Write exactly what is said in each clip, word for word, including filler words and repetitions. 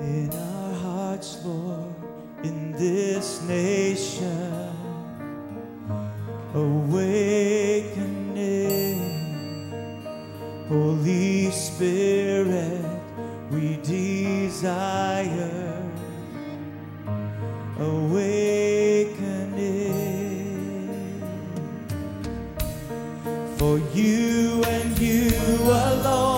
in our hearts, Lord, in this nation. Awakening, Holy Spirit, we desire. Awakening, for you and you alone.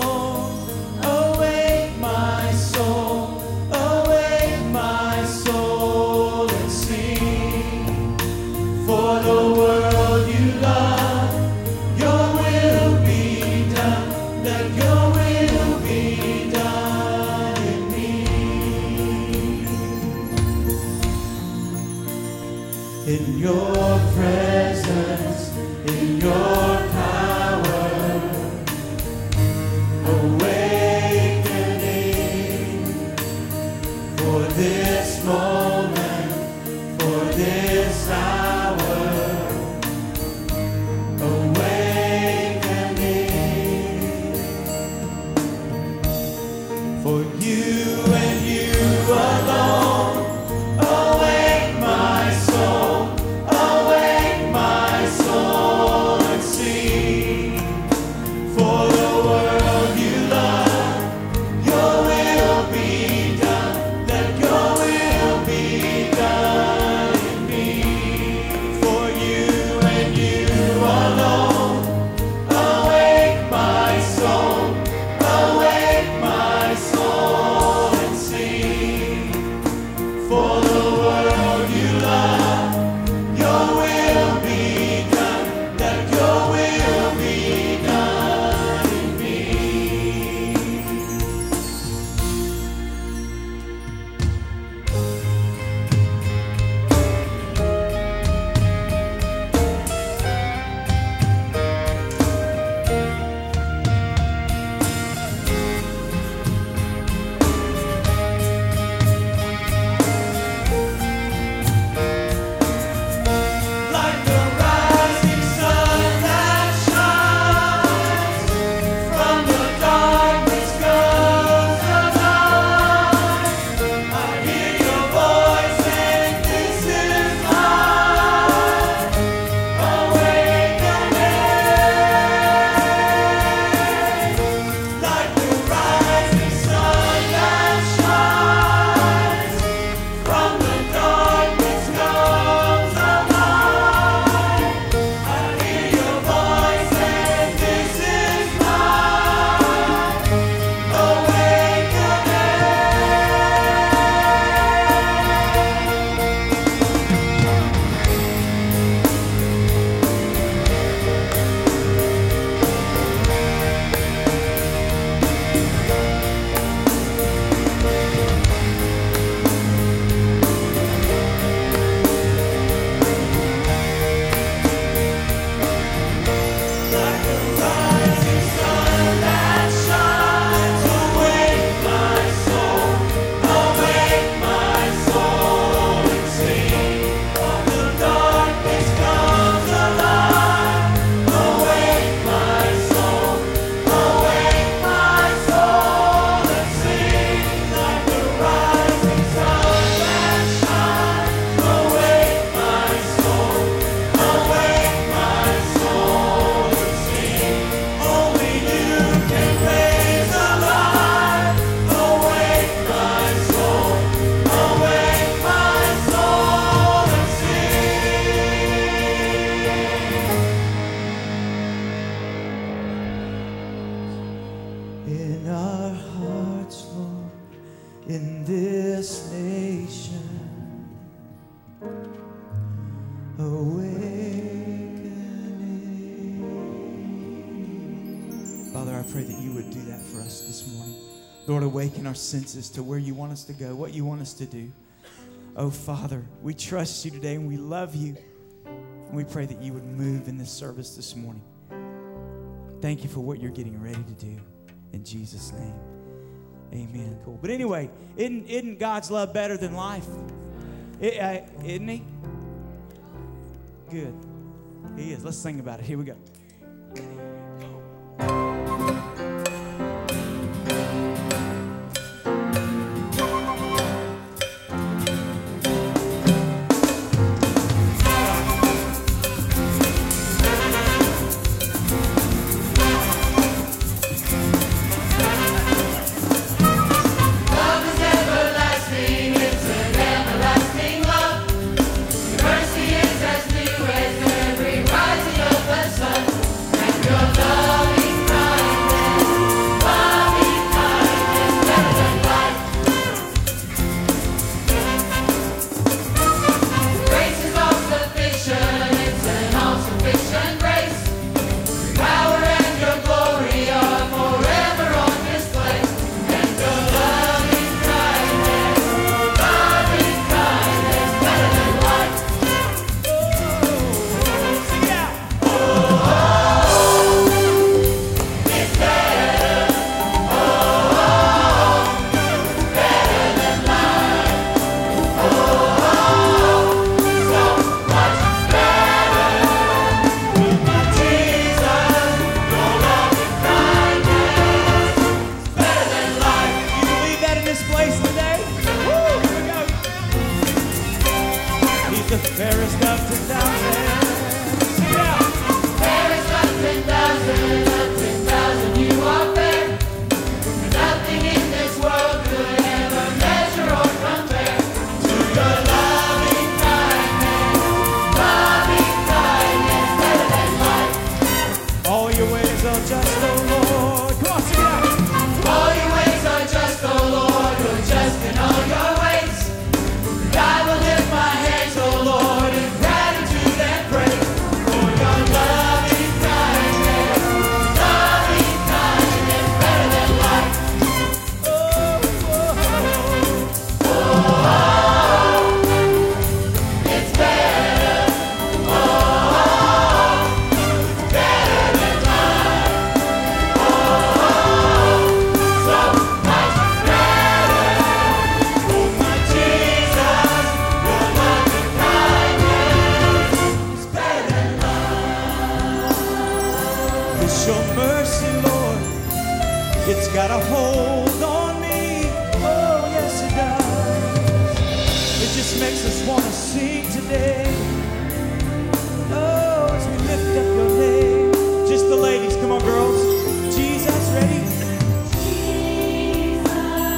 Your presence, in your power, awakening for this moment, for this hour, awakening for you and you alone. Awaken our senses to where you want us to go, what you want us to do. Oh, Father, we trust you today and we love you. And we pray that you would move in this service this morning. Thank you for what you're getting ready to do. In Jesus' name, amen. Cool. But anyway, isn't, isn't God's love better than life? It, uh, isn't he? Good. He is. Let's sing about it. Here we go.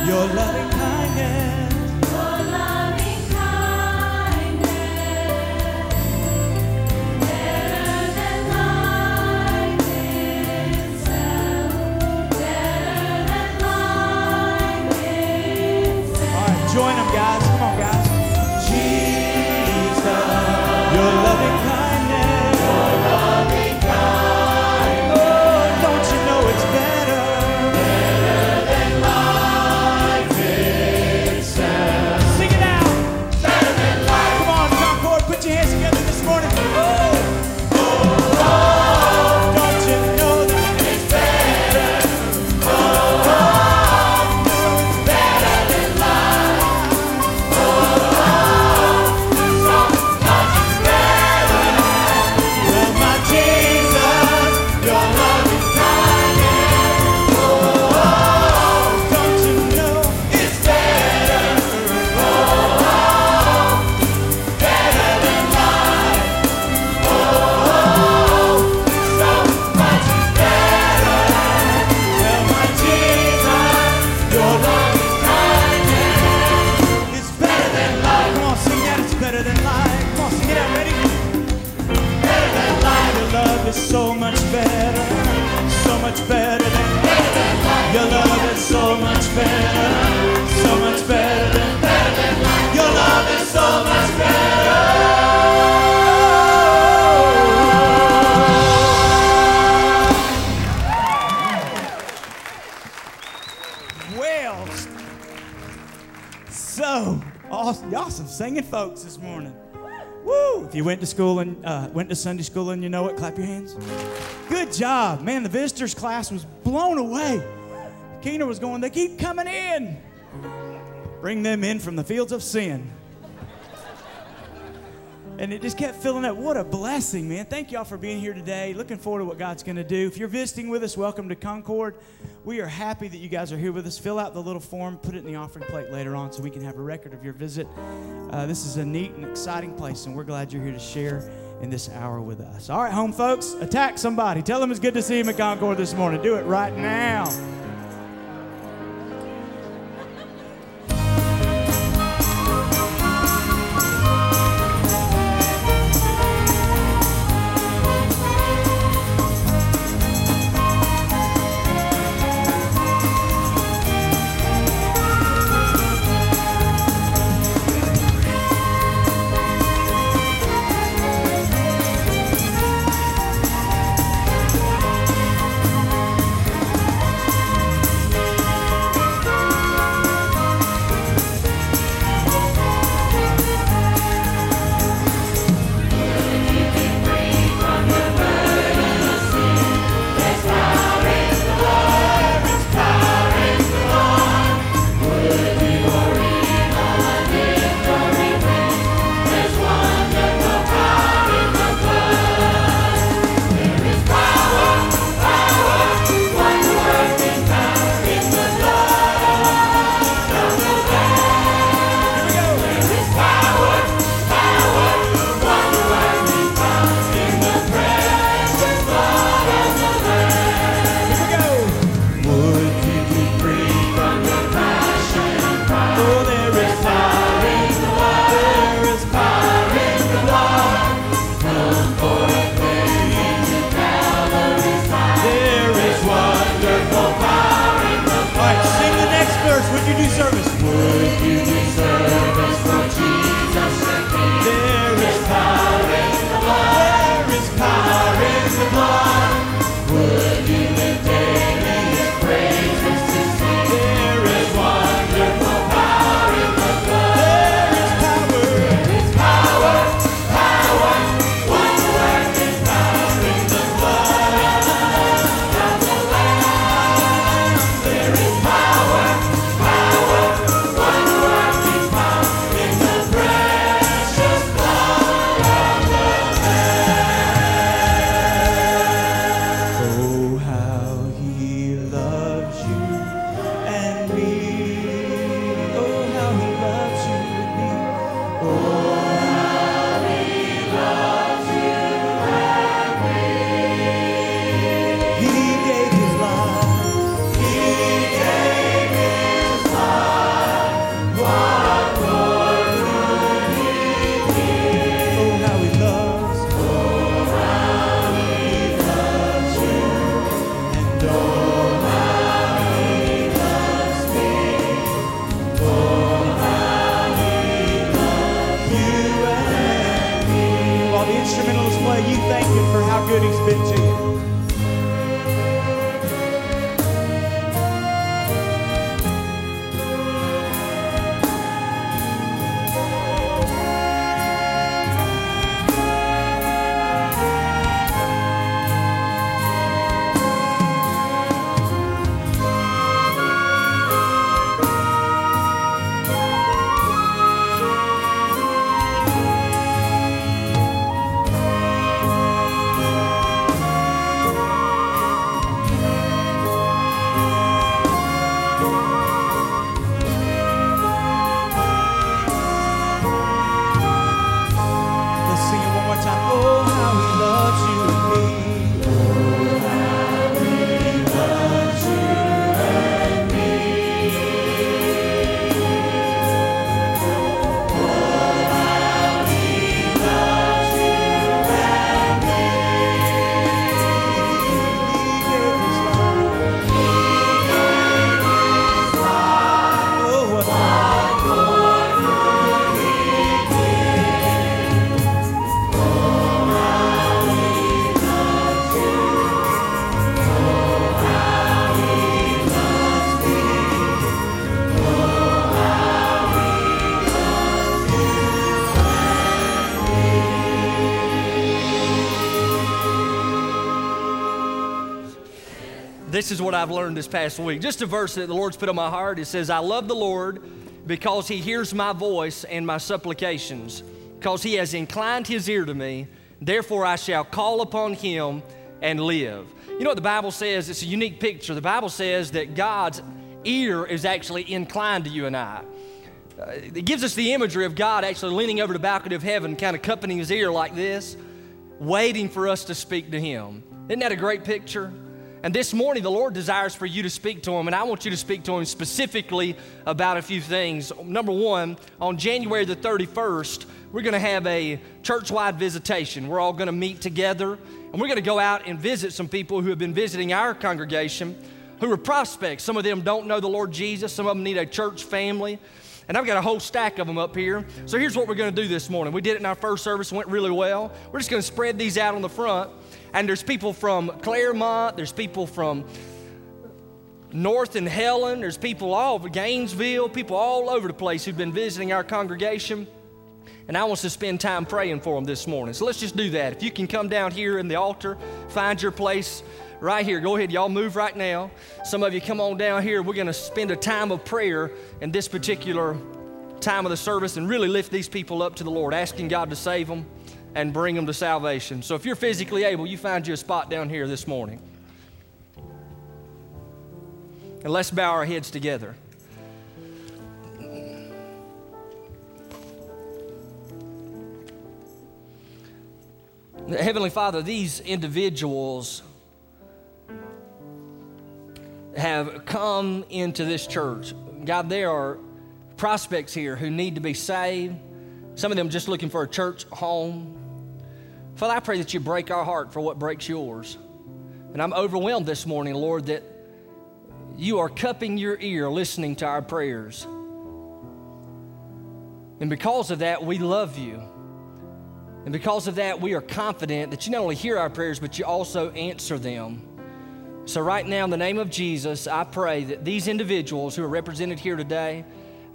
Your loving kindness, Your loving kindness, better than life itself, better than life itself. All right, join them, guys. Come on, guys. Jesus, Your loving kindness. Folks this morning. Woo! If you went to school and uh, went to Sunday school and you know it, clap your hands. Good job. Man, the visitors class was blown away. Keener was going, they keep coming in. Bring them in from the fields of sin. And it just kept filling up. What a blessing, man. Thank y'all for being here today. Looking forward to what God's going to do. If you're visiting with us, welcome to Concord. We are happy that you guys are here with us. Fill out the little form. Put it in the offering plate later on so we can have a record of your visit. Uh, this is a neat and exciting place, and we're glad you're here to share in this hour with us. All right, home folks, attack somebody. Tell them it's good to see you at Concord this morning. Do it right now. There is power, power, one word is power in the been to you. This is what I've learned this past week. Just a verse that the Lord's put on my heart. It says, I love the Lord because he hears my voice and my supplications, because he has inclined his ear to me. Therefore, I shall call upon him and live. You know what the Bible says? It's a unique picture. The Bible says that God's ear is actually inclined to you and I. Uh, it gives us the imagery of God actually leaning over the balcony of heaven, kind of cupping his ear like this, waiting for us to speak to him. Isn't that a great picture? And this morning, the Lord desires for you to speak to him, and I want you to speak to him specifically about a few things. Number one, on January the thirty-first, we're going to have a church-wide visitation. We're all going to meet together, and we're going to go out and visit some people who have been visiting our congregation who are prospects. Some of them don't know the Lord Jesus. Some of them need a church family, and I've got a whole stack of them up here. So here's what we're going to do this morning. We did it in our first service. It went really well. We're just going to spread these out on the front. And there's people from Claremont, there's people from North and Helen, there's people all over Gainesville, people all over the place who've been visiting our congregation. And I want us to spend time praying for them this morning. So let's just do that. If you can come down here in the altar, find your place right here. Go ahead, y'all move right now. Some of you come on down here. We're going to spend a time of prayer in this particular time of the service and really lift these people up to the Lord, asking God to save them and bring them to salvation. So if you're physically able, you find you a spot down here this morning. And let's bow our heads together. Heavenly Father, these individuals have come into this church. God, there are prospects here who need to be saved. Some of them just looking for a church home. Father, I pray that you break our heart for what breaks yours. And I'm overwhelmed this morning, Lord, that you are cupping your ear, listening to our prayers. And because of that, we love you. And because of that, we are confident that you not only hear our prayers, but you also answer them. So right now, in the name of Jesus, I pray that these individuals who are represented here today,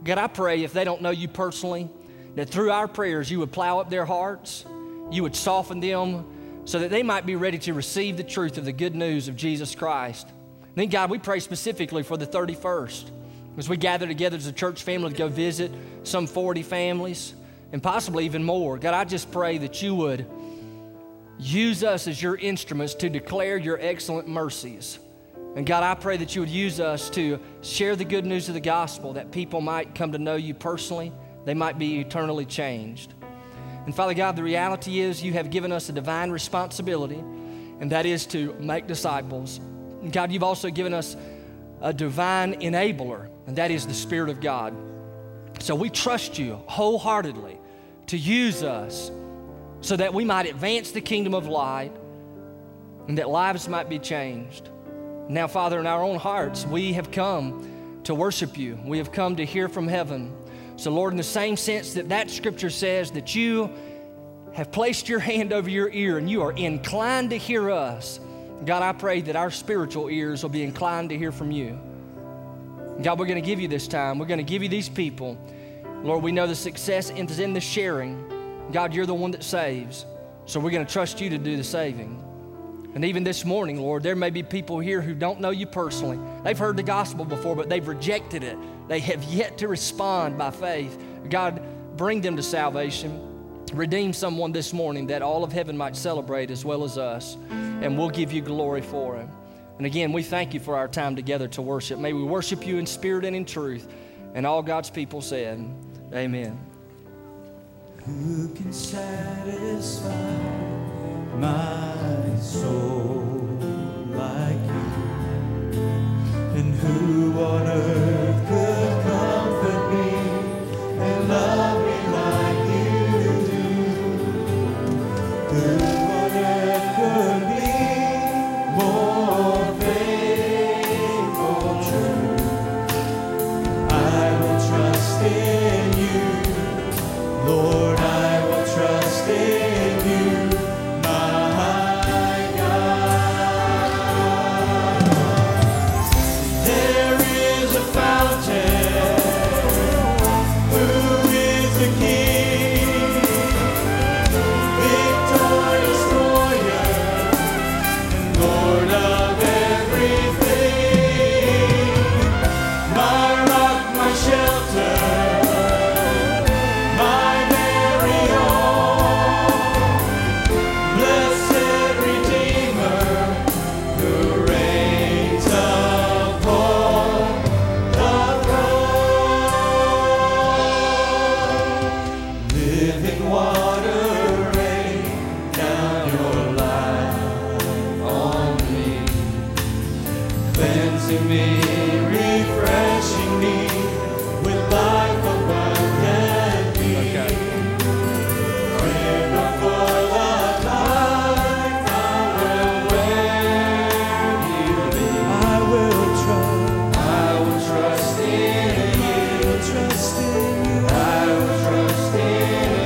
God, I pray if they don't know you personally, that through our prayers, you would plow up their hearts, you would soften them so that they might be ready to receive the truth of the good news of Jesus Christ. And then, God, we pray specifically for the thirty-first as we gather together as a church family to go visit some forty families and possibly even more. God, I just pray that you would use us as your instruments to declare your excellent mercies. And, God, I pray that you would use us to share the good news of the gospel that people might come to know you personally. They might be eternally changed. And Father God, the reality is you have given us a divine responsibility, and that is to make disciples. And God, you've also given us a divine enabler, and that is the Spirit of God. So we trust you wholeheartedly to use us so that we might advance the kingdom of light and that lives might be changed. Now, Father, in our own hearts, we have come to worship you. We have come to hear from heaven. So, Lord, in the same sense that that scripture says that you have placed your hand over your ear and you are inclined to hear us, God, I pray that our spiritual ears will be inclined to hear from you. God, we're going to give you this time. We're going to give you these people. Lord, we know the success is in the sharing. God, you're the one that saves. So we're going to trust you to do the saving. And even this morning, Lord, there may be people here who don't know you personally. They've heard the gospel before, but they've rejected it. They have yet to respond by faith. God, bring them to salvation. Redeem someone this morning that all of heaven might celebrate as well as us. And we'll give you glory for it. And again, we thank you for our time together to worship. May we worship you in spirit and in truth. And all God's people said, amen. Who can satisfy my soul like you? And who on earth could comfort me and love me like you do? Who on earth could be more faithful, true. I will trust in you, Lord. I will trust in you, my God. There is a fountain. Who is the King? Victorious warrior. Lord of everything, my rock, my shelter, my very own, blessed Redeemer, who reigns upon the throne. Living water, rain down your life on me, cleansing me, refreshing me with life abundant me. Freedom for the life I will wear you lead. I will trust, I will trust in I you. will trust in you. I will trust in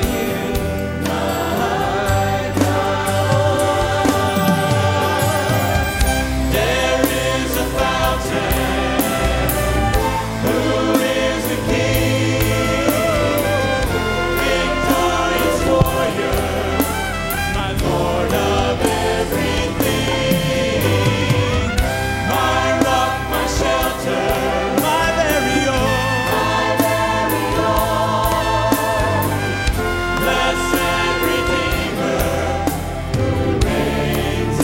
you, my God. There is a fountain. Who is the King? Victorious warrior, my Lord of everything, my rock, my shelter, my very own, my very own, blessed Redeemer, who reigns upon the throne. There is a fountain. Who is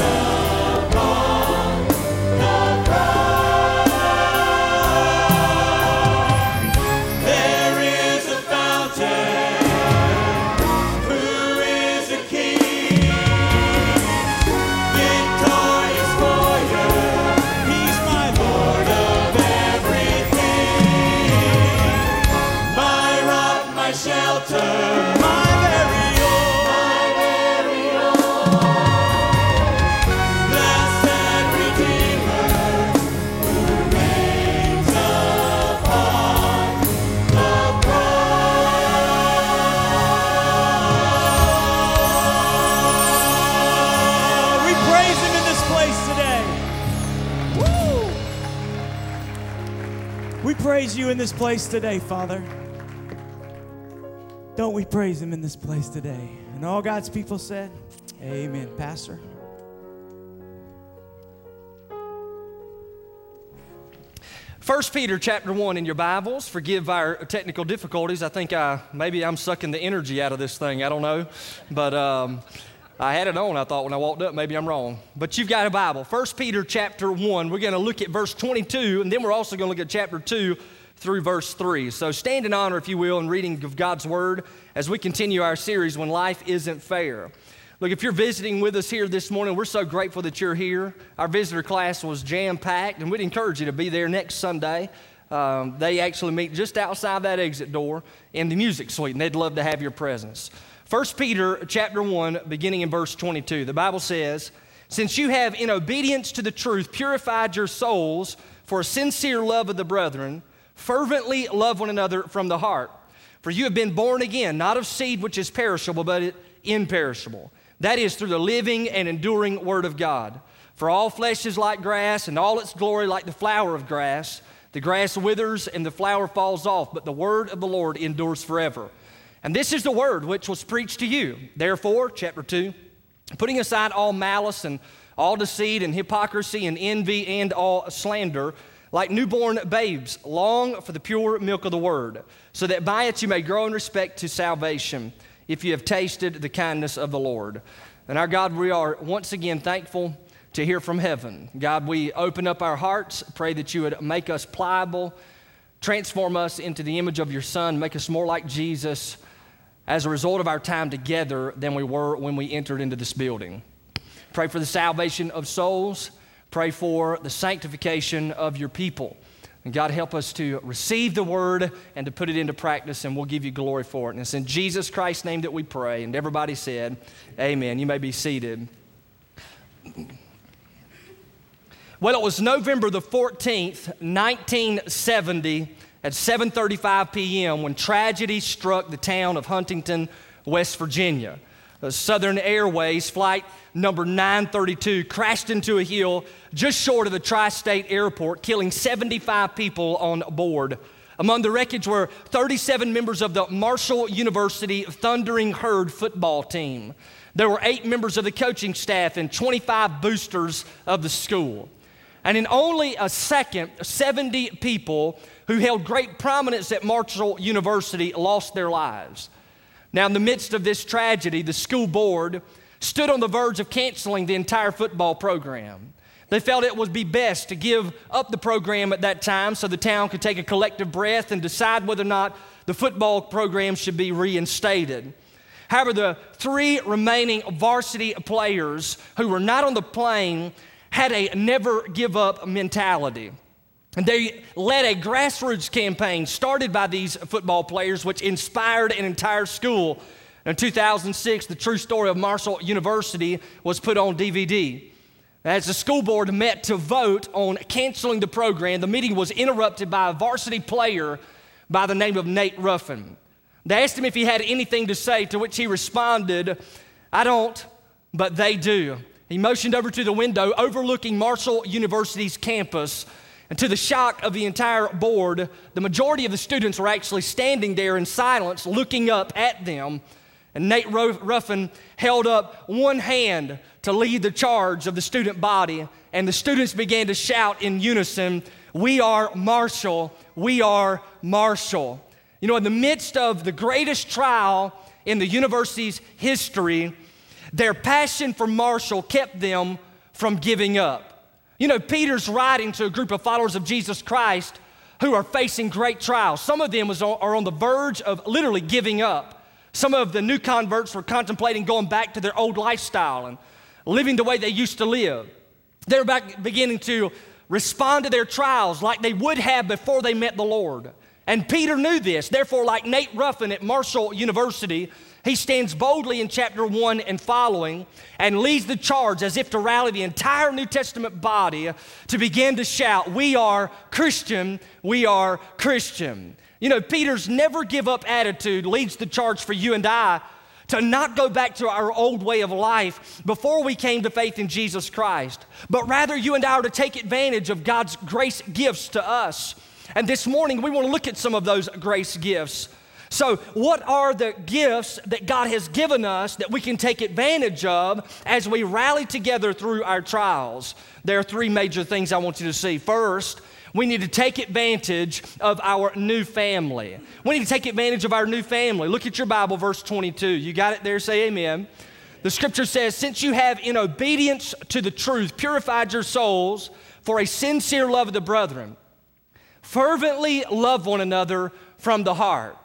the King? Victorious warrior, he's my Lord of everything, my rock, my shelter, my very own, my very own, blessed Redeemer, who reigns upon the throne. We praise him in this place today. Woo! We praise you in this place today, Father. Don't we praise him in this place today? And all God's people said, amen. Pastor. First Peter chapter one in your Bibles. Forgive our technical difficulties. I think I, maybe I'm sucking the energy out of this thing. I don't know. But um, I had it on, I thought, when I walked up. Maybe I'm wrong. But you've got a Bible. First Peter chapter one. We're going to look at verse twenty-two, and then we're also going to look at chapter two through verse three. So stand in honor, if you will, in reading of God's Word as we continue our series, When Life Isn't Fair. Look, if you're visiting with us here this morning, we're so grateful that you're here. Our visitor class was jam-packed, and we'd encourage you to be there next Sunday. Um, they actually meet just outside that exit door in the music suite, and they'd love to have your presence. First Peter chapter one, beginning in verse twenty-two, the Bible says, "Since you have, in obedience to the truth, purified your souls for a sincere love of the brethren, fervently love one another from the heart. For you have been born again, not of seed which is perishable, but imperishable. That is through the living and enduring Word of God. For all flesh is like grass, and all its glory like the flower of grass. The grass withers and the flower falls off, but the word of the Lord endures forever. And this is the word which was preached to you. Therefore, chapter two, putting aside all malice and all deceit and hypocrisy and envy and all slander, like newborn babes, long for the pure milk of the word, so that by it you may grow in respect to salvation, if you have tasted the kindness of the Lord. And our God, we are once again thankful to hear from heaven. God, we open up our hearts, pray that you would make us pliable, transform us into the image of your Son, make us more like Jesus as a result of our time together than we were when we entered into this building. Pray for the salvation of souls. Pray for the sanctification of your people. And God, help us to receive the word and to put it into practice, and we'll give you glory for it. And it's in Jesus Christ's name that we pray. And everybody said, amen. You may be seated. Well, it was November the fourteenth, nineteen seventy, at seven thirty-five p.m. when tragedy struck the town of Huntington, West Virginia. Southern Airways flight number nine thirty-two crashed into a hill just short of the Tri-State Airport, killing seventy-five people on board. Among the wreckage were thirty-seven members of the Marshall University Thundering Herd football team. There were eight members of the coaching staff and twenty-five boosters of the school. And in only a second, seventy people who held great prominence at Marshall University lost their lives. Now, in the midst of this tragedy, the school board stood on the verge of canceling the entire football program. They felt it would be best to give up the program at that time so the town could take a collective breath and decide whether or not the football program should be reinstated. However, the three remaining varsity players who were not on the plane had a never-give-up mentality. And they led a grassroots campaign started by these football players, which inspired an entire school. In two thousand six, the true story of Marshall University was put on D V D. As the school board met to vote on canceling the program, the meeting was interrupted by a varsity player by the name of Nate Ruffin. They asked him if he had anything to say, to which he responded, "I don't, but they do." He motioned over to the window overlooking Marshall University's campus. And to the shock of the entire board, the majority of the students were actually standing there in silence, looking up at them. And Nate Ruffin held up one hand to lead the charge of the student body, and the students began to shout in unison, "We are Marshall, we are Marshall." You know, in the midst of the greatest trial in the university's history, their passion for Marshall kept them from giving up. You know, Peter's writing to a group of followers of Jesus Christ who are facing great trials. Some of them was on, are on the verge of literally giving up. Some of the new converts were contemplating going back to their old lifestyle and living the way they used to live. They're back beginning to respond to their trials like they would have before they met the Lord. And Peter knew this. Therefore, like Nate Ruffin at Marshall University, he stands boldly in chapter one and following and leads the charge as if to rally the entire New Testament body to begin to shout, "We are Christian, we are Christian." You know, Peter's never give up attitude leads the charge for you and I to not go back to our old way of life before we came to faith in Jesus Christ, but rather you and I are to take advantage of God's grace gifts to us. And this morning we want to look at some of those grace gifts. So what are the gifts that God has given us that we can take advantage of as we rally together through our trials? There are three major things I want you to see. First, we need to take advantage of our new family. We need to take advantage of our new family. Look at your Bible, verse twenty-two. You got it there? Say amen. The scripture says, "Since you have in obedience to the truth purified your souls for a sincere love of the brethren, fervently love one another from the heart."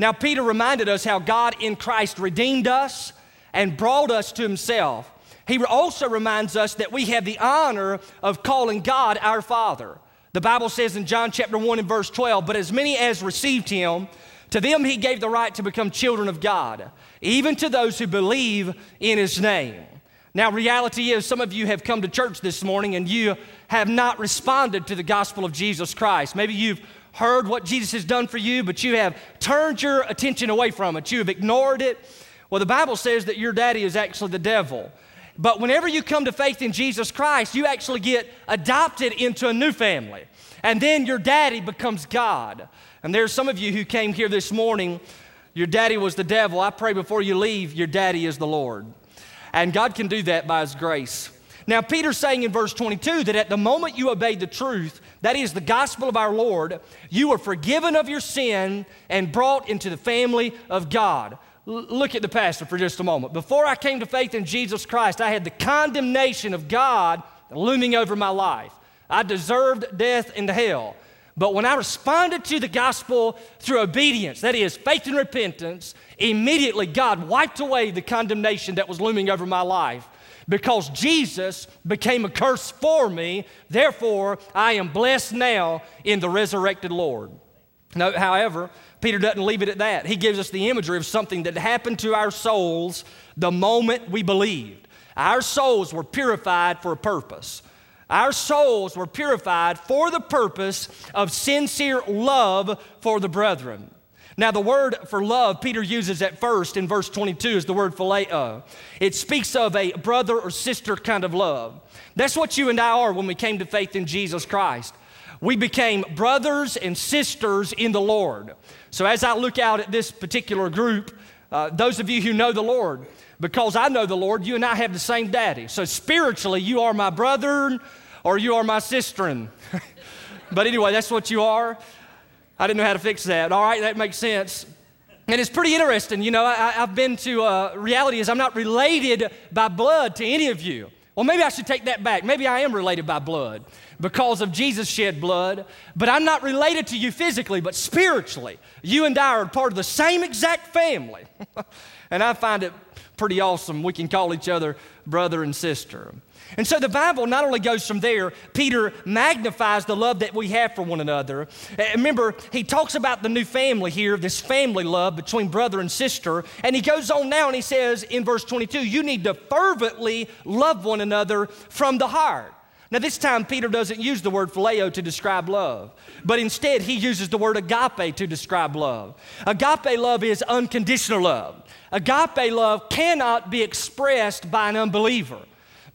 Now, Peter reminded us how God in Christ redeemed us and brought us to himself. He also reminds us that we have the honor of calling God our Father. The Bible says in John chapter one and verse twelve, "But as many as received him, to them he gave the right to become children of God, even to those who believe in his name." Now, reality is some of you have come to church this morning and you have not responded to the gospel of Jesus Christ. Maybe you've heard what Jesus has done for you, but you have turned your attention away from it. You have ignored it, Well, the Bible says that your daddy is actually the devil. But whenever you come to faith in Jesus Christ, you actually get adopted into a new family. And then your daddy becomes God. And there's some of you who came here this morning, your daddy was the devil. I pray before you leave, your daddy is the Lord. And God can do that by his grace. Now, Peter's saying in verse twenty-two that at the moment you obeyed the truth, that is the gospel of our Lord, you were forgiven of your sin and brought into the family of God. Look at the passage for just a moment. Before I came to faith in Jesus Christ, I had the condemnation of God looming over my life. I deserved death and hell. But when I responded to the gospel through obedience, that is, faith and repentance, immediately God wiped away the condemnation that was looming over my life. Because Jesus became a curse for me, therefore I am blessed now in the resurrected Lord. No, however, Peter doesn't leave it at that. He gives us the imagery of something that happened to our souls the moment we believed. Our souls were purified for a purpose. Our souls were purified for the purpose of sincere love for the brethren. Now, the word for love Peter uses at first in verse twenty-two is the word phileo. It speaks of a brother or sister kind of love. That's what you and I are when we came to faith in Jesus Christ. We became brothers and sisters in the Lord. So as I look out at this particular group, uh, those of you who know the Lord, because I know the Lord, you and I have the same daddy. So spiritually, you are my brother or you are my sister. But anyway, that's what you are. I didn't know how to fix that. All right, that makes sense. And it's pretty interesting. You know, I, I've been to, uh, reality is I'm not related by blood to any of you. Well, maybe I should take that back. Maybe I am related by blood because of Jesus' shed blood, but I'm not related to you physically, but spiritually. You and I are part of the same exact family. And I find it pretty awesome. We can call each other brother and sister. And so the Bible not only goes from there, Peter magnifies the love that we have for one another. Remember, he talks about the new family here, this family love between brother and sister. And he goes on now and he says in verse twenty-two, you need to fervently love one another from the heart. Now, this time, Peter doesn't use the word phileo to describe love, but instead he uses the word agape to describe love. Agape love is unconditional love. Agape love cannot be expressed by an unbeliever.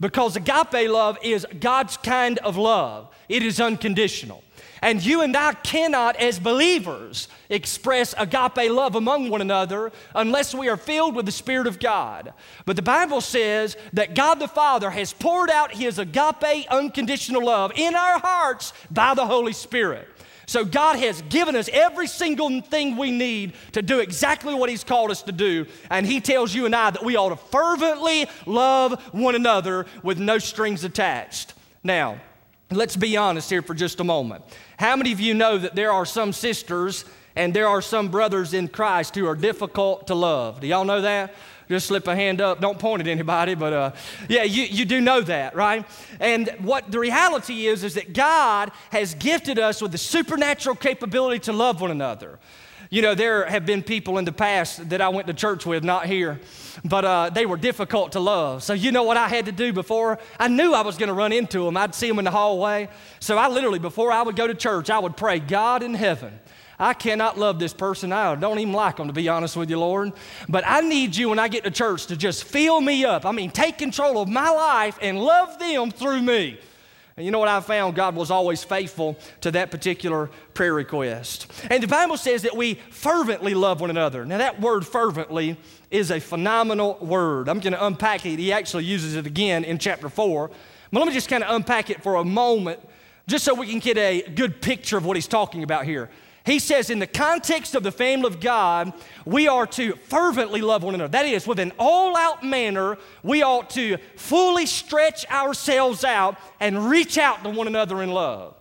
Because agape love is God's kind of love. It is unconditional. And you and I cannot, as believers, express agape love among one another unless we are filled with the Spirit of God. But the Bible says that God the Father has poured out his agape unconditional love in our hearts by the Holy Spirit. So God has given us every single thing we need to do exactly what he's called us to do. And he tells you and I that we ought to fervently love one another with no strings attached. Now, let's be honest here for just a moment. How many of you know that there are some sisters and there are some brothers in Christ who are difficult to love? Do y'all know that? Just slip a hand up. Don't point at anybody, but uh, yeah, you, you do know that, right? And what the reality is is that God has gifted us with the supernatural capability to love one another. You know, there have been people in the past that I went to church with, not here, but uh, they were difficult to love. So you know what I had to do before? I knew I was going to run into them. I'd see them in the hallway. So I literally, before I would go to church, I would pray, God in heaven, I cannot love this person. I don't even like them, to be honest with you, Lord. But I need you when I get to church to just fill me up. I mean, take control of my life and love them through me. And you know what I found? God was always faithful to that particular prayer request. And the Bible says that we fervently love one another. Now, that word fervently is a phenomenal word. I'm going to unpack it. He actually uses it again in chapter four. But let me just kind of unpack it for a moment just so we can get a good picture of what he's talking about here. He says in the context of the family of God, we are to fervently love one another. That is, with an all-out manner, we ought to fully stretch ourselves out and reach out to one another in love.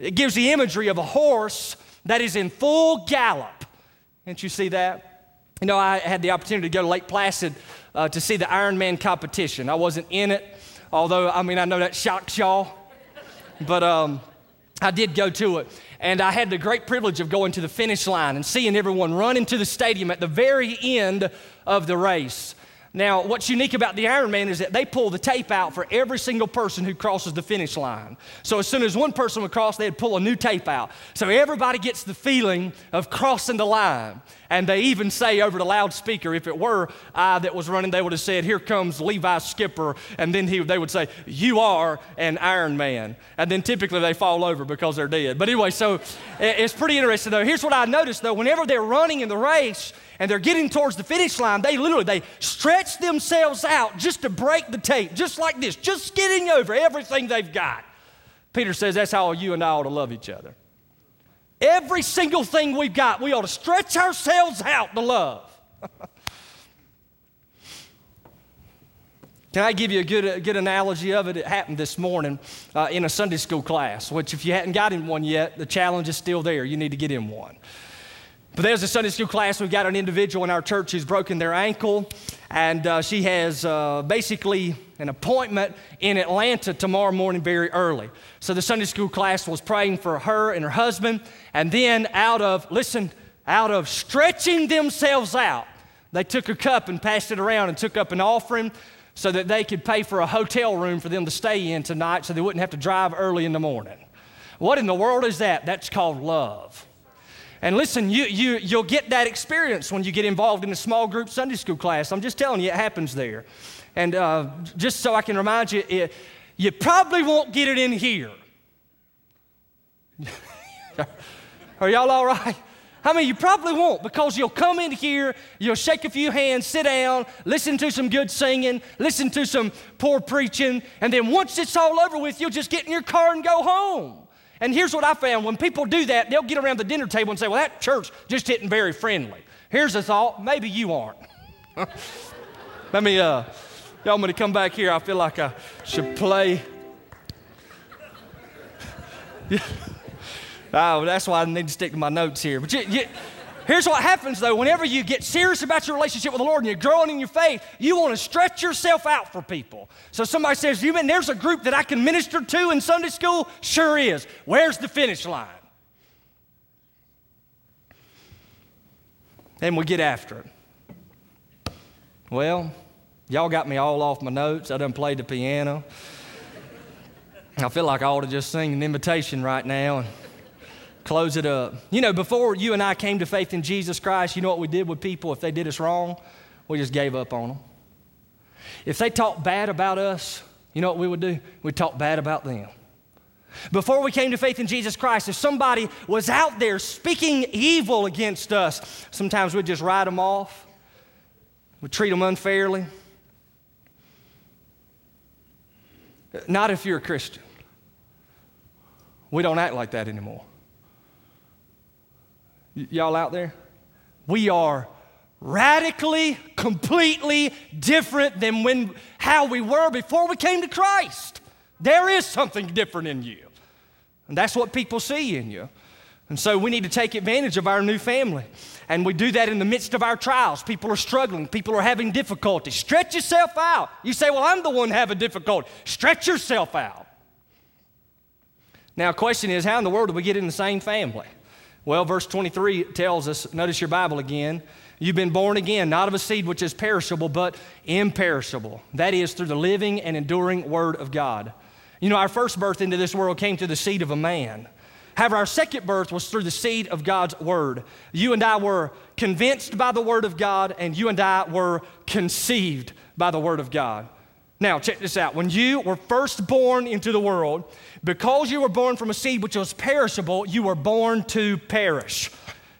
It gives the imagery of a horse that is in full gallop. Didn't you see that? You know, I had the opportunity to go to Lake Placid uh, to see the Ironman competition. I wasn't in it, although, I mean, I know that shocks y'all, but um, I did go to it. And I had the great privilege of going to the finish line and seeing everyone run into the stadium at the very end of the race. Now, what's unique about the Ironman is that they pull the tape out for every single person who crosses the finish line. So as soon as one person would cross, they'd pull a new tape out. So everybody gets the feeling of crossing the line. And they even say over the loudspeaker, if it were I that was running, they would have said, "Here comes Levi Skipper." And then he, they would say, "You are an Ironman." And then typically they fall over because they're dead. But anyway, so it's pretty interesting though. Here's what I noticed though. Whenever they're running in the race, and they're getting towards the finish line, they literally, they stretch themselves out just to break the tape, just like this, just skidding over everything they've got. Peter says that's how you and I ought to love each other. Every single thing we've got, we ought to stretch ourselves out to love. Can I give you a good, a good analogy of it? It happened this morning uh, in a Sunday school class, which if you hadn't got in one yet, the challenge is still there. You need to get in one. But there's a Sunday school class. We've got an individual in our church who's broken their ankle, and uh, she has uh, basically an appointment in Atlanta tomorrow morning very early. So the Sunday school class was praying for her and her husband, and then out of, listen, out of stretching themselves out, they took a cup and passed it around and took up an offering so that they could pay for a hotel room for them to stay in tonight so they wouldn't have to drive early in the morning. What in the world is that? That's called love. And listen, you, you, you'll get that experience when you get involved in a small group Sunday school class. I'm just telling you, it happens there. And uh, just so I can remind you, it, you probably won't get it in here. Are y'all all right? I mean, you probably won't, because you'll come in here, you'll shake a few hands, sit down, listen to some good singing, listen to some poor preaching, and then once it's all over with, you'll just get in your car and go home. And here's what I found. When people do that, they'll get around the dinner table and say, "Well, that church just isn't very friendly." Here's a thought. Maybe you aren't. Let me, uh, y'all want me to come back here? I feel like I should play. Oh, that's why I need to stick to my notes here. But you, you, here's what happens, though. Whenever you get serious about your relationship with the Lord and you're growing in your faith, you want to stretch yourself out for people. So somebody says, "You mean there's a group that I can minister to in Sunday school?" Sure is. Where's the finish line? And we get after it. Well, y'all got me all off my notes. I done played the piano. I feel like I ought to just sing an invitation right now and close it up. You know, before you and I came to faith in Jesus Christ, you know what we did with people if they did us wrong? We just gave up on them. If they talked bad about us, you know what we would do? We'd talk bad about them. Before we came to faith in Jesus Christ, if somebody was out there speaking evil against us, sometimes we'd just write them off. We'd treat them unfairly. Not if you're a Christian. We don't act like that anymore. Y'all out there? We are radically, completely different than when, how we were before we came to Christ. There is something different in you. And that's what people see in you. And so we need to take advantage of our new family. And we do that in the midst of our trials. People are struggling. People are having difficulty. Stretch yourself out. You say, "Well, I'm the one having difficulty." Stretch yourself out. Now, the question is, how in the world do we get in the same family? Well, verse twenty-three tells us, notice your Bible again, "You've been born again, not of a seed which is perishable, but imperishable. That is, through the living and enduring Word of God." You know, our first birth into this world came through the seed of a man. However, our second birth was through the seed of God's Word. You and I were convinced by the Word of God, and you and I were conceived by the Word of God. Now, check this out. When you were first born into the world, because you were born from a seed which was perishable, you were born to perish.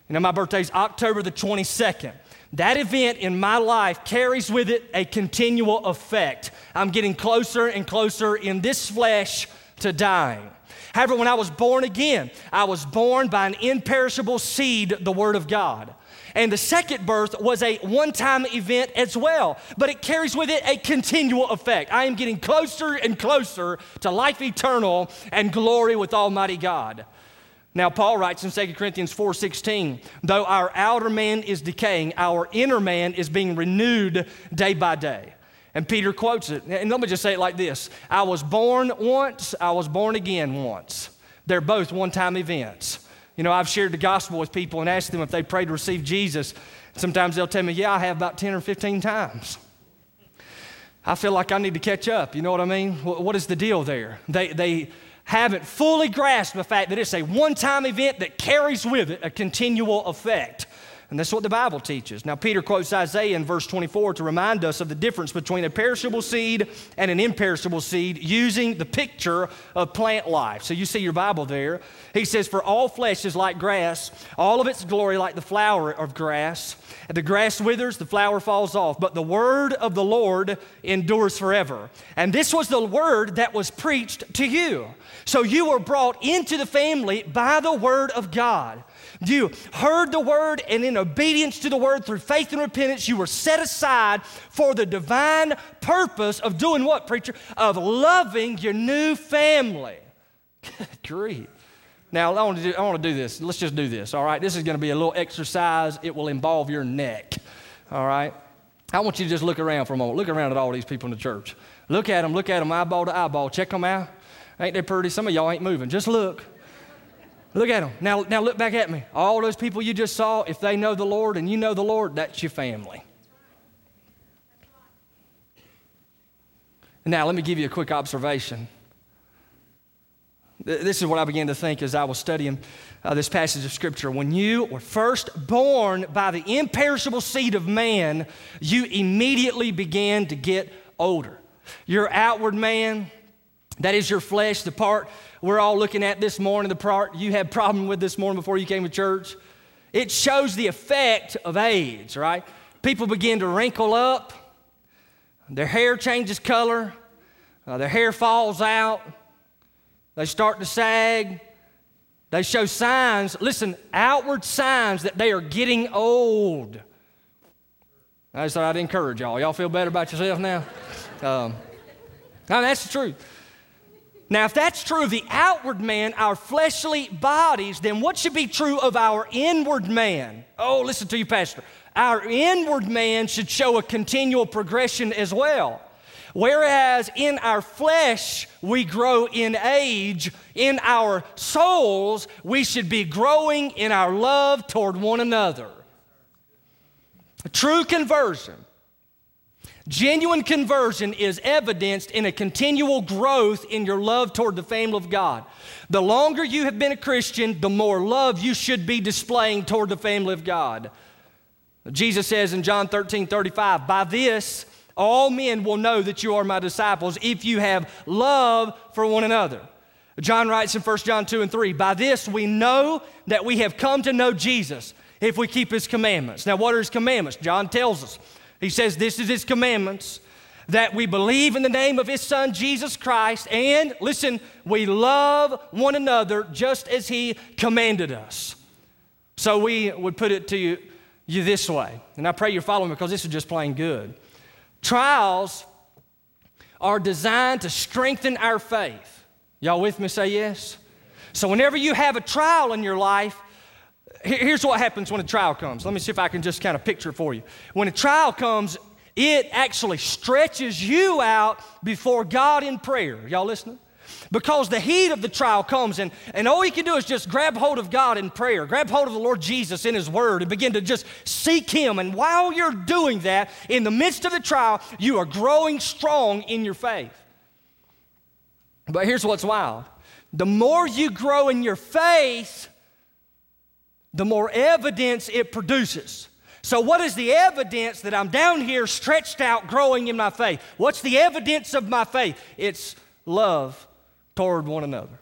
You know, my birthday's October the twenty-second. That event in my life carries with it a continual effect. I'm getting closer and closer in this flesh to dying. However, when I was born again, I was born by an imperishable seed, the Word of God. And the second birth was a one-time event as well, but it carries with it a continual effect. I am getting closer and closer to life eternal and glory with Almighty God. Now, Paul writes in Second Corinthians four sixteen, "Though our outer man is decaying, our inner man is being renewed day by day." And Peter quotes it. And let me just say it like this. I was born once, I was born again once. They're both one-time events. You know, I've shared the gospel with people and asked them if they prayed to receive Jesus. Sometimes they'll tell me, "Yeah, I have about ten or fifteen times." I feel like I need to catch up. You know what I mean? What is the deal there? They, they haven't fully grasped the fact that it's a one-time event that carries with it a continual effect. And that's what the Bible teaches. Now, Peter quotes Isaiah in verse twenty-four to remind us of the difference between a perishable seed and an imperishable seed using the picture of plant life. So you see your Bible there. He says, "For all flesh is like grass, all of its glory like the flower of grass. The grass withers, the flower falls off, but the word of the Lord endures forever." And this was the word that was preached to you. So you were brought into the family by the word of God. You heard the word, and in obedience to the word through faith and repentance, you were set aside for the divine purpose of doing what, preacher? Of loving your new family. Good grief. Now, I want, to do, I want to do this. Let's just do this, all right? This is going to be a little exercise. It will involve your neck, all right? I want you to just look around for a moment. Look around at all these people in the church. Look at them. Look at them eyeball to eyeball. Check them out. Ain't they pretty? Some of y'all ain't moving. Just look. Look at them. Now, now look back at me. All those people you just saw, if they know the Lord and you know the Lord, that's your family. Now, let me give you a quick observation. This is what I began to think as I was studying uh, this passage of Scripture. When you were first born by the imperishable seed of man, you immediately began to get older. Your outward man, that is your flesh, the part we're all looking at this morning, the part you had a problem with this morning before you came to church. It shows the effect of age, right? People begin to wrinkle up. Their hair changes color. Uh, their hair falls out. They start to sag. They show signs, listen, outward signs that they are getting old. I just thought I'd encourage y'all. Y'all feel better about yourself now? Um, I mean, that's the truth. Now, if that's true of the outward man, our fleshly bodies, then what should be true of our inward man? Oh, listen to you, Pastor. Our inward man should show a continual progression as well. Whereas in our flesh we grow in age, in our souls we should be growing in our love toward one another. A true conversion. Genuine conversion is evidenced in a continual growth in your love toward the family of God. The longer you have been a Christian, the more love you should be displaying toward the family of God. Jesus says in John thirteen thirty-five, "By this all men will know that you are my disciples, if you have love for one another." John writes in First John two and three, "By this we know that we have come to know Jesus, if we keep his commandments." Now, what are his commandments? John tells us. He says, "This is his commandments, that we believe in the name of his son, Jesus Christ, and," listen, "we love one another just as he commanded us." So we would put it to you, you this way, and I pray you're following because this is just plain good. Trials are designed to strengthen our faith. Y'all with me? Say yes. So whenever you have a trial in your life, here's what happens when a trial comes. Let me see if I can just kind of picture it for you. When a trial comes, it actually stretches you out before God in prayer. Y'all listening? Because the heat of the trial comes, and, and all you can do is just grab hold of God in prayer, grab hold of the Lord Jesus in his word, and begin to just seek him. And while you're doing that, in the midst of the trial, you are growing strong in your faith. But here's what's wild. The more you grow in your faith, the more evidence it produces. So what is the evidence that I'm down here stretched out growing in my faith? What's the evidence of my faith? It's love toward one another.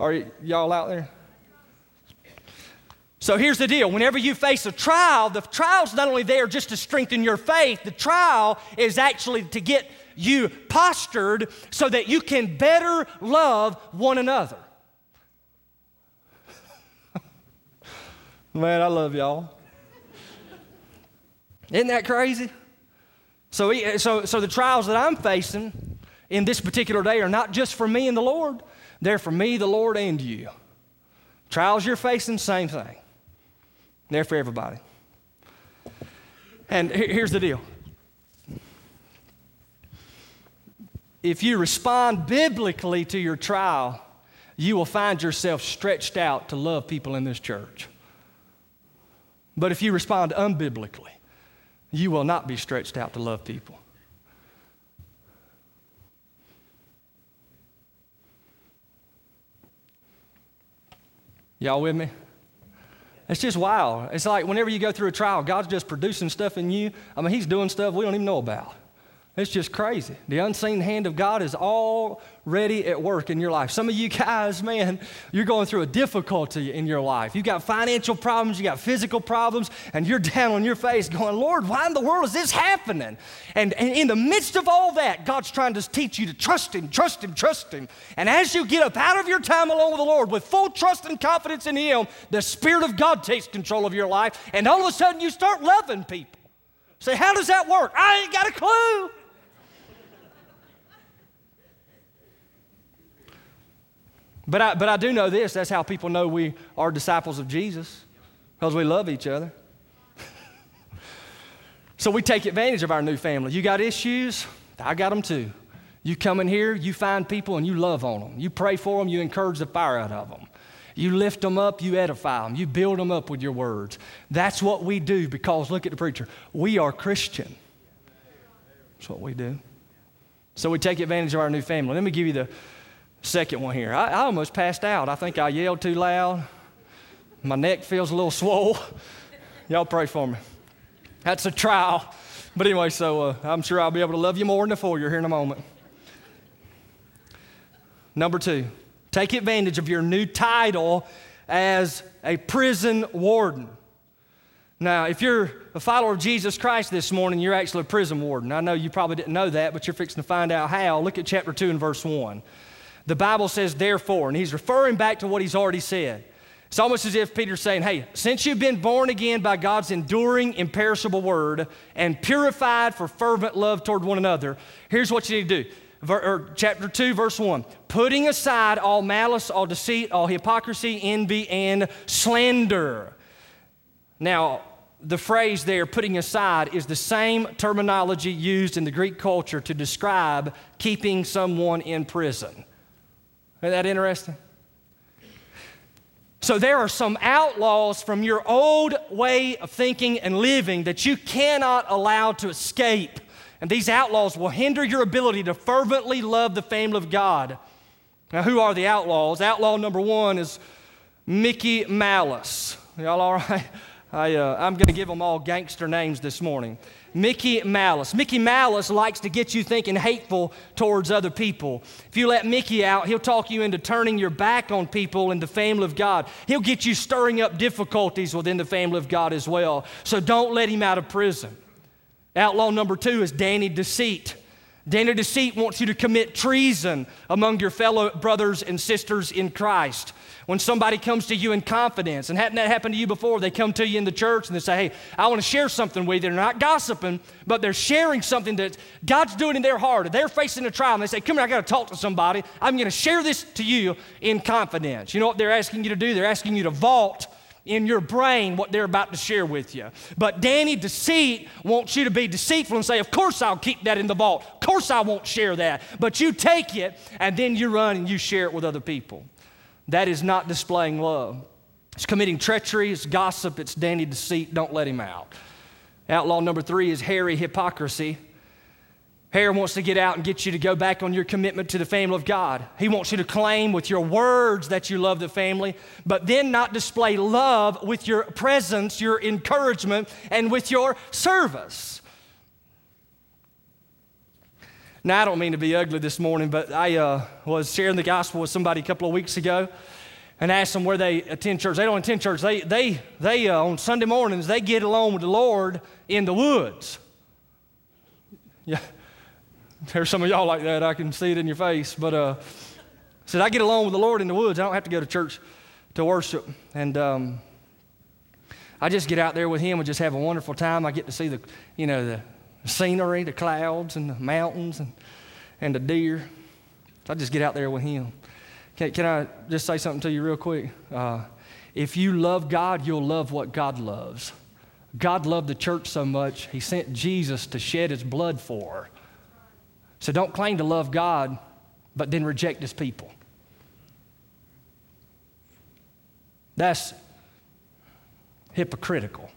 Are y- y'all out there? So here's the deal. Whenever you face a trial, the trial's not only there just to strengthen your faith. The trial is actually to get you postured so that you can better love one another. Man, I love y'all. Isn't that crazy? So, so, so the trials that I'm facing in this particular day are not just for me and the Lord. They're for me, the Lord, and you. Trials you're facing, same thing. They're for everybody. And here's the deal. If you respond biblically to your trial, you will find yourself stretched out to love people in this church. But if you respond unbiblically, you will not be stretched out to love people. Y'all with me? It's just wild. It's like whenever you go through a trial, God's just producing stuff in you. I mean, he's doing stuff we don't even know about. It's just crazy. The unseen hand of God is already at work in your life. Some of you guys, man, you're going through a difficulty in your life. You've got financial problems, you've got physical problems, and you're down on your face going, Lord, why in the world is this happening? And, and in the midst of all that, God's trying to teach you to trust him, trust him, trust him. And as you get up out of your time alone with the Lord with full trust and confidence in him, the Spirit of God takes control of your life, and all of a sudden you start loving people. Say, how does that work? I ain't got a clue. But I, but I do know this. That's how people know we are disciples of Jesus, because we love each other. So we take advantage of our new family. You got issues? I got them too. You come in here, you find people, and you love on them. You pray for them. You encourage the fire out of them. You lift them up. You edify them. You build them up with your words. That's what we do, because, look at the preacher, we are Christian. That's what we do. So we take advantage of our new family. Let me give you the second one here. I, I almost passed out. I think I yelled too loud. My neck feels a little swole. Y'all pray for me. That's a trial. But anyway, so uh, I'm sure I'll be able to love you more than before. You're here in a moment. Number two, take advantage of your new title as a prison warden. Now, if you're a follower of Jesus Christ this morning, you're actually a prison warden. I know you probably didn't know that, but you're fixing to find out how. Look at chapter two and verse one. The Bible says, therefore, and he's referring back to what he's already said. It's almost as if Peter's saying, hey, since you've been born again by God's enduring, imperishable word and purified for fervent love toward one another, here's what you need to do. Ver, or chapter two, verse one, putting aside all malice, all deceit, all hypocrisy, envy, and slander. Now, the phrase there, putting aside, is the same terminology used in the Greek culture to describe keeping someone in prison. Isn't that interesting? So there are some outlaws from your old way of thinking and living that you cannot allow to escape. And these outlaws will hinder your ability to fervently love the family of God. Now, who are the outlaws? Outlaw number one is Mickey Malice. Y'all all right? I, uh, I'm going to give them all gangster names this morning. Mickey Malice. Mickey Malice likes to get you thinking hateful towards other people. If you let Mickey out, he'll talk you into turning your back on people in the family of God. He'll get you stirring up difficulties within the family of God as well. So don't let him out of prison. Outlaw number two is Danny Deceit. Danny Deceit wants you to commit treason among your fellow brothers and sisters in Christ. When somebody comes to you in confidence, and hadn't that happened to you before, they come to you in the church and they say, hey, I want to share something with you. They're not gossiping, but they're sharing something that God's doing in their heart. They're facing a trial, and they say, come here, I got to talk to somebody. I'm going to share this to you in confidence. You know what they're asking you to do? They're asking you to vault in your brain what they're about to share with you. But Danny Deceit wants you to be deceitful and say, of course I'll keep that in the vault. Of course I won't share that. But you take it, and then you run and you share it with other people. That is not displaying love. It's committing treachery, it's gossip, it's Danny Deceit. Don't let him out. Outlaw number three is hairy hypocrisy. Hare wants to get out and get you to go back on your commitment to the family of God. He wants you to claim with your words that you love the family, but then not display love with your presence, your encouragement, and with your service. Now, I don't mean to be ugly this morning, but I uh, was sharing the gospel with somebody a couple of weeks ago and asked them where they attend church. They don't attend church. They, they, they uh, on Sunday mornings, they get along with the Lord in the woods. Yeah, there's some of y'all like that. I can see it in your face. But uh, I said, I get along with the Lord in the woods. I don't have to go to church to worship. And um, I just get out there with him and just have a wonderful time. I get to see the, you know, the, scenery, the clouds and the mountains and, and the deer. So I just get out there with him. Can, can I just say something to you real quick? Uh, if you love God, you'll love what God loves. God loved the church so much, he sent Jesus to shed his blood for her. So don't claim to love God, but then reject his people. That's hypocritical.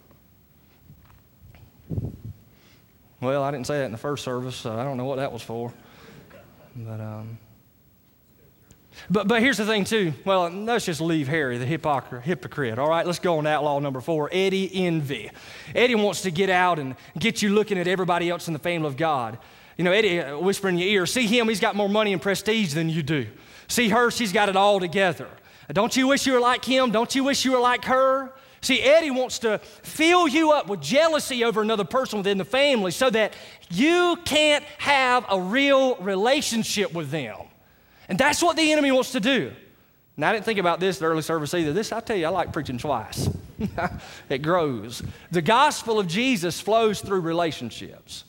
Well, I didn't say that in the first service, so I don't know what that was for. But um, but, but here's the thing, too. Well, let's just leave Harry, the hypocr- hypocrite. All right, let's go on to outlaw number four, Eddie Envy. Eddie wants to get out and get you looking at everybody else in the family of God. You know, Eddie, whisper in your ear, see him, he's got more money and prestige than you do. See her, she's got it all together. Don't you wish you were like him? Don't you wish you were like her? See, Eddie wants to fill you up with jealousy over another person within the family so that you can't have a real relationship with them. And that's what the enemy wants to do. Now, I didn't think about this in the early service either. This, I tell you, I like preaching twice. It grows. The gospel of Jesus flows through relationships.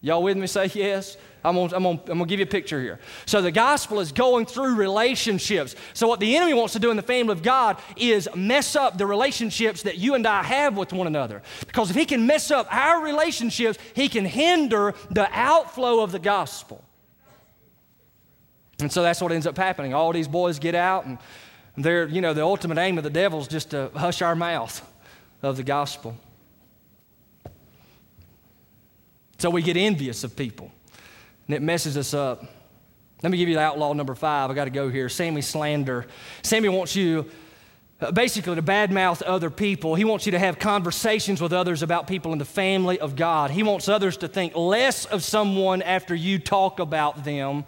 Y'all with me? Say yes. I'm gonna, I'm gonna, I'm gonna give you a picture here. So the gospel is going through relationships. So what the enemy wants to do in the family of God is mess up the relationships that you and I have with one another. Because if he can mess up our relationships, he can hinder the outflow of the gospel. And so that's what ends up happening. All these boys get out, and they're, you know, the ultimate aim of the devil is just to hush our mouth of the gospel. So we get envious of people, and it messes us up. Let me give you the outlaw number five. I got to go here. Sammy slander. Sammy wants you uh, basically to badmouth other people. He wants you to have conversations with others about people in the family of God. He wants others to think less of someone after you talk about them.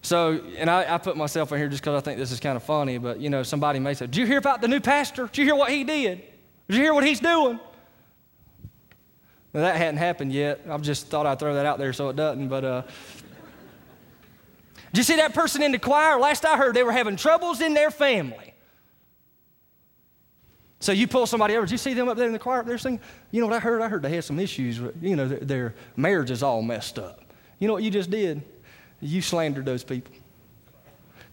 So, and I, I put myself in here just because I think this is kind of funny, but, you know, somebody may say, did you hear about the new pastor? Did you hear what he did? Did you hear what he's doing? Now, that hadn't happened yet. I just thought I'd throw that out there so it doesn't. But uh, did you see that person in the choir? Last I heard, they were having troubles in their family. So you pull somebody over. Did you see them up there in the choir up there singing? You know what I heard? I heard they had some issues. You know, their, their marriage is all messed up. You know what you just did? You slandered those people.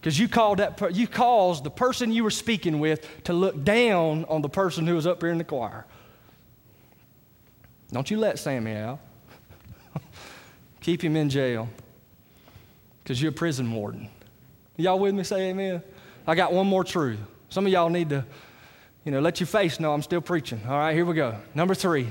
Because you called that per- you caused the person you were speaking with to look down on the person who was up here in the choir. Don't you let Sammy out. Keep him in jail because you're a prison warden. Y'all with me? Say amen. I got one more truth. Some of y'all need to, you know, let your face know I'm still preaching. All right, here we go. Number three,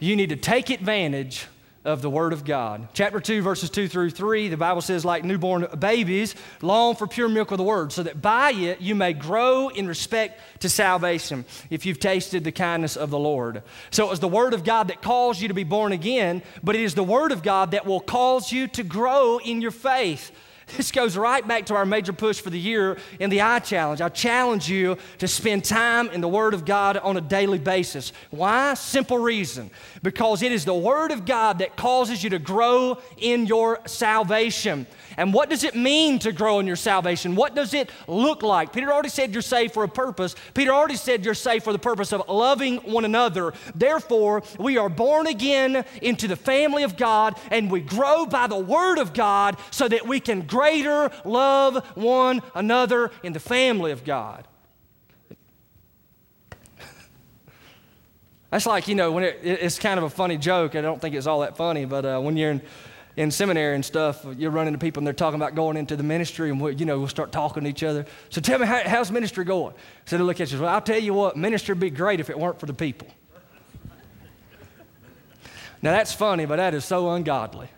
you need to take advantage of the Word of God. Chapter two, verses two through three, the Bible says, like newborn babies, long for pure milk of the Word, so that by it you may grow in respect to salvation, if you've tasted the kindness of the Lord. So it was the Word of God that caused you to be born again, but it is the Word of God that will cause you to grow in your faith. This goes right back to our major push for the year in the I Challenge. I challenge you to spend time in the Word of God on a daily basis. Why? Simple reason. Because it is the Word of God that causes you to grow in your salvation. And what does it mean to grow in your salvation? What does it look like? Peter already said you're saved for a purpose. Peter already said you're saved for the purpose of loving one another. Therefore, we are born again into the family of God, and we grow by the Word of God so that we can grow. Greater love one another in the family of God. That's like, you know, when it, it's kind of a funny joke. I don't think it's all that funny, but uh, when you're in, in seminary and stuff, you're running to people and they're talking about going into the ministry, and, we, you know, we'll start talking to each other. So tell me, how, how's ministry going? So they look at you, well, I'll tell you what, ministry would be great if it weren't for the people. Now, that's funny, but that is so ungodly.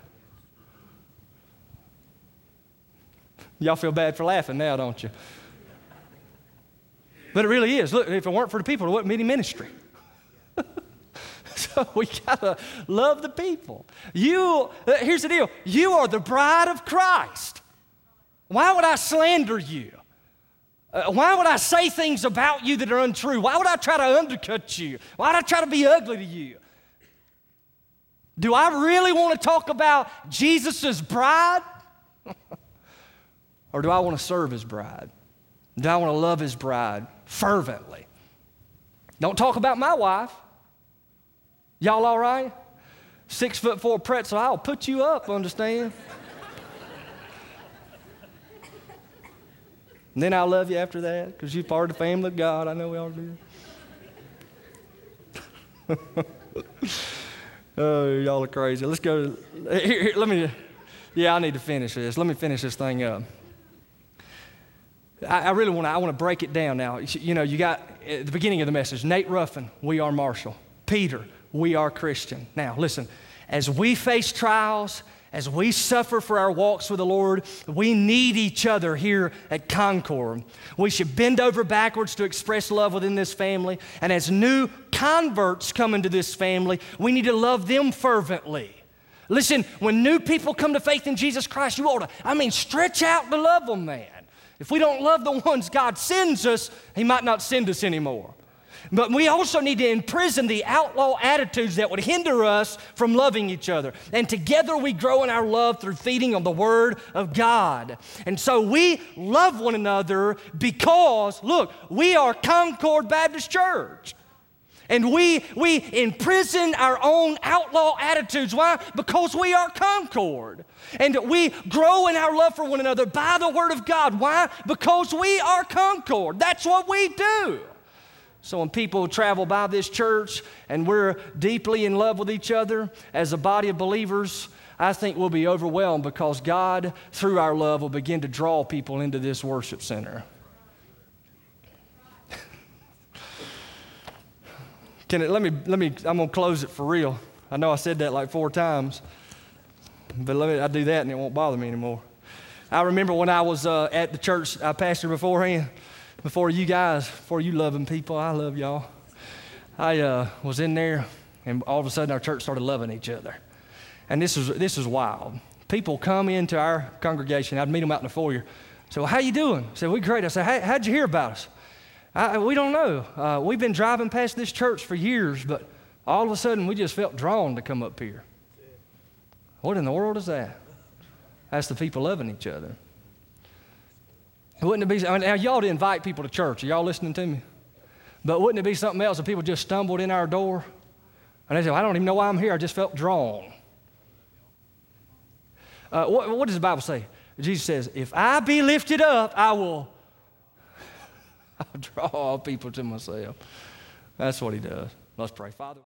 Y'all feel bad for laughing now, don't you? But it really is. Look, if it weren't for the people, there wouldn't be any ministry. So we gotta love the people. You, here's the deal. You are the bride of Christ. Why would I slander you? Uh, why would I say things about you that are untrue? Why would I try to undercut you? Why would I try to be ugly to you? Do I really want to talk about Jesus' bride? Or do I want to serve his bride? Do I want to love his bride fervently? Don't talk about my wife. Y'all all right? Six foot four pretzel, I'll put you up, understand? And then I'll love you after that because you're part of the family of God. I know we all do. Oh, y'all are crazy. Let's go. To, here, here, let me, yeah, I need to finish this. Let me finish this thing up. I really want to, I want to break it down now. You know, you got, at the beginning of the message, Nate Ruffin, we are Marshall. Peter, we are Christian. Now, listen, as we face trials, as we suffer for our walks with the Lord, we need each other here at Concord. We should bend over backwards to express love within this family. And as new converts come into this family, we need to love them fervently. Listen, when new people come to faith in Jesus Christ, you ought to, I mean, stretch out to love them, man. If we don't love the ones God sends us, He might not send us anymore. But we also need to imprison the outlaw attitudes that would hinder us from loving each other. And together we grow in our love through feeding on the Word of God. And so we love one another because, look, we are Concord Baptist Church. And we, we imprison our own outlaw attitudes. Why? Because we are Concord. And we grow in our love for one another by the Word of God. Why? Because we are Concord. That's what we do. So when people travel by this church and we're deeply in love with each other as a body of believers, I think we'll be overwhelmed because God, through our love, will begin to draw people into this worship center. Can it, let me, let me, I'm going to close it for real. I know I said that like four times, but let me, I do that and it won't bother me anymore. I remember when I was uh, at the church I pastored beforehand, Before you guys, before you loving people, I love y'all. I uh, was in there, and all of a sudden our church started loving each other. And this was, this was wild. People come into our congregation. I'd meet them out in the foyer. So, well, how you doing? I said, we great. I said, hey, how'd you hear about us? I, we don't know. Uh, we've been driving past this church for years, but all of a sudden we just felt drawn to come up here. What in the world is that? That's the people loving each other. Wouldn't it be, I mean, now y'all to invite people to church. Are y'all listening to me? But wouldn't it be something else if people just stumbled in our door? And they said, well, I don't even know why I'm here. I just felt drawn. Uh, what, what does the Bible say? Jesus says, if I be lifted up, I will I'll draw all people to myself. That's what He does. Let's pray. Father.